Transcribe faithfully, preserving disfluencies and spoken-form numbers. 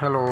Hello.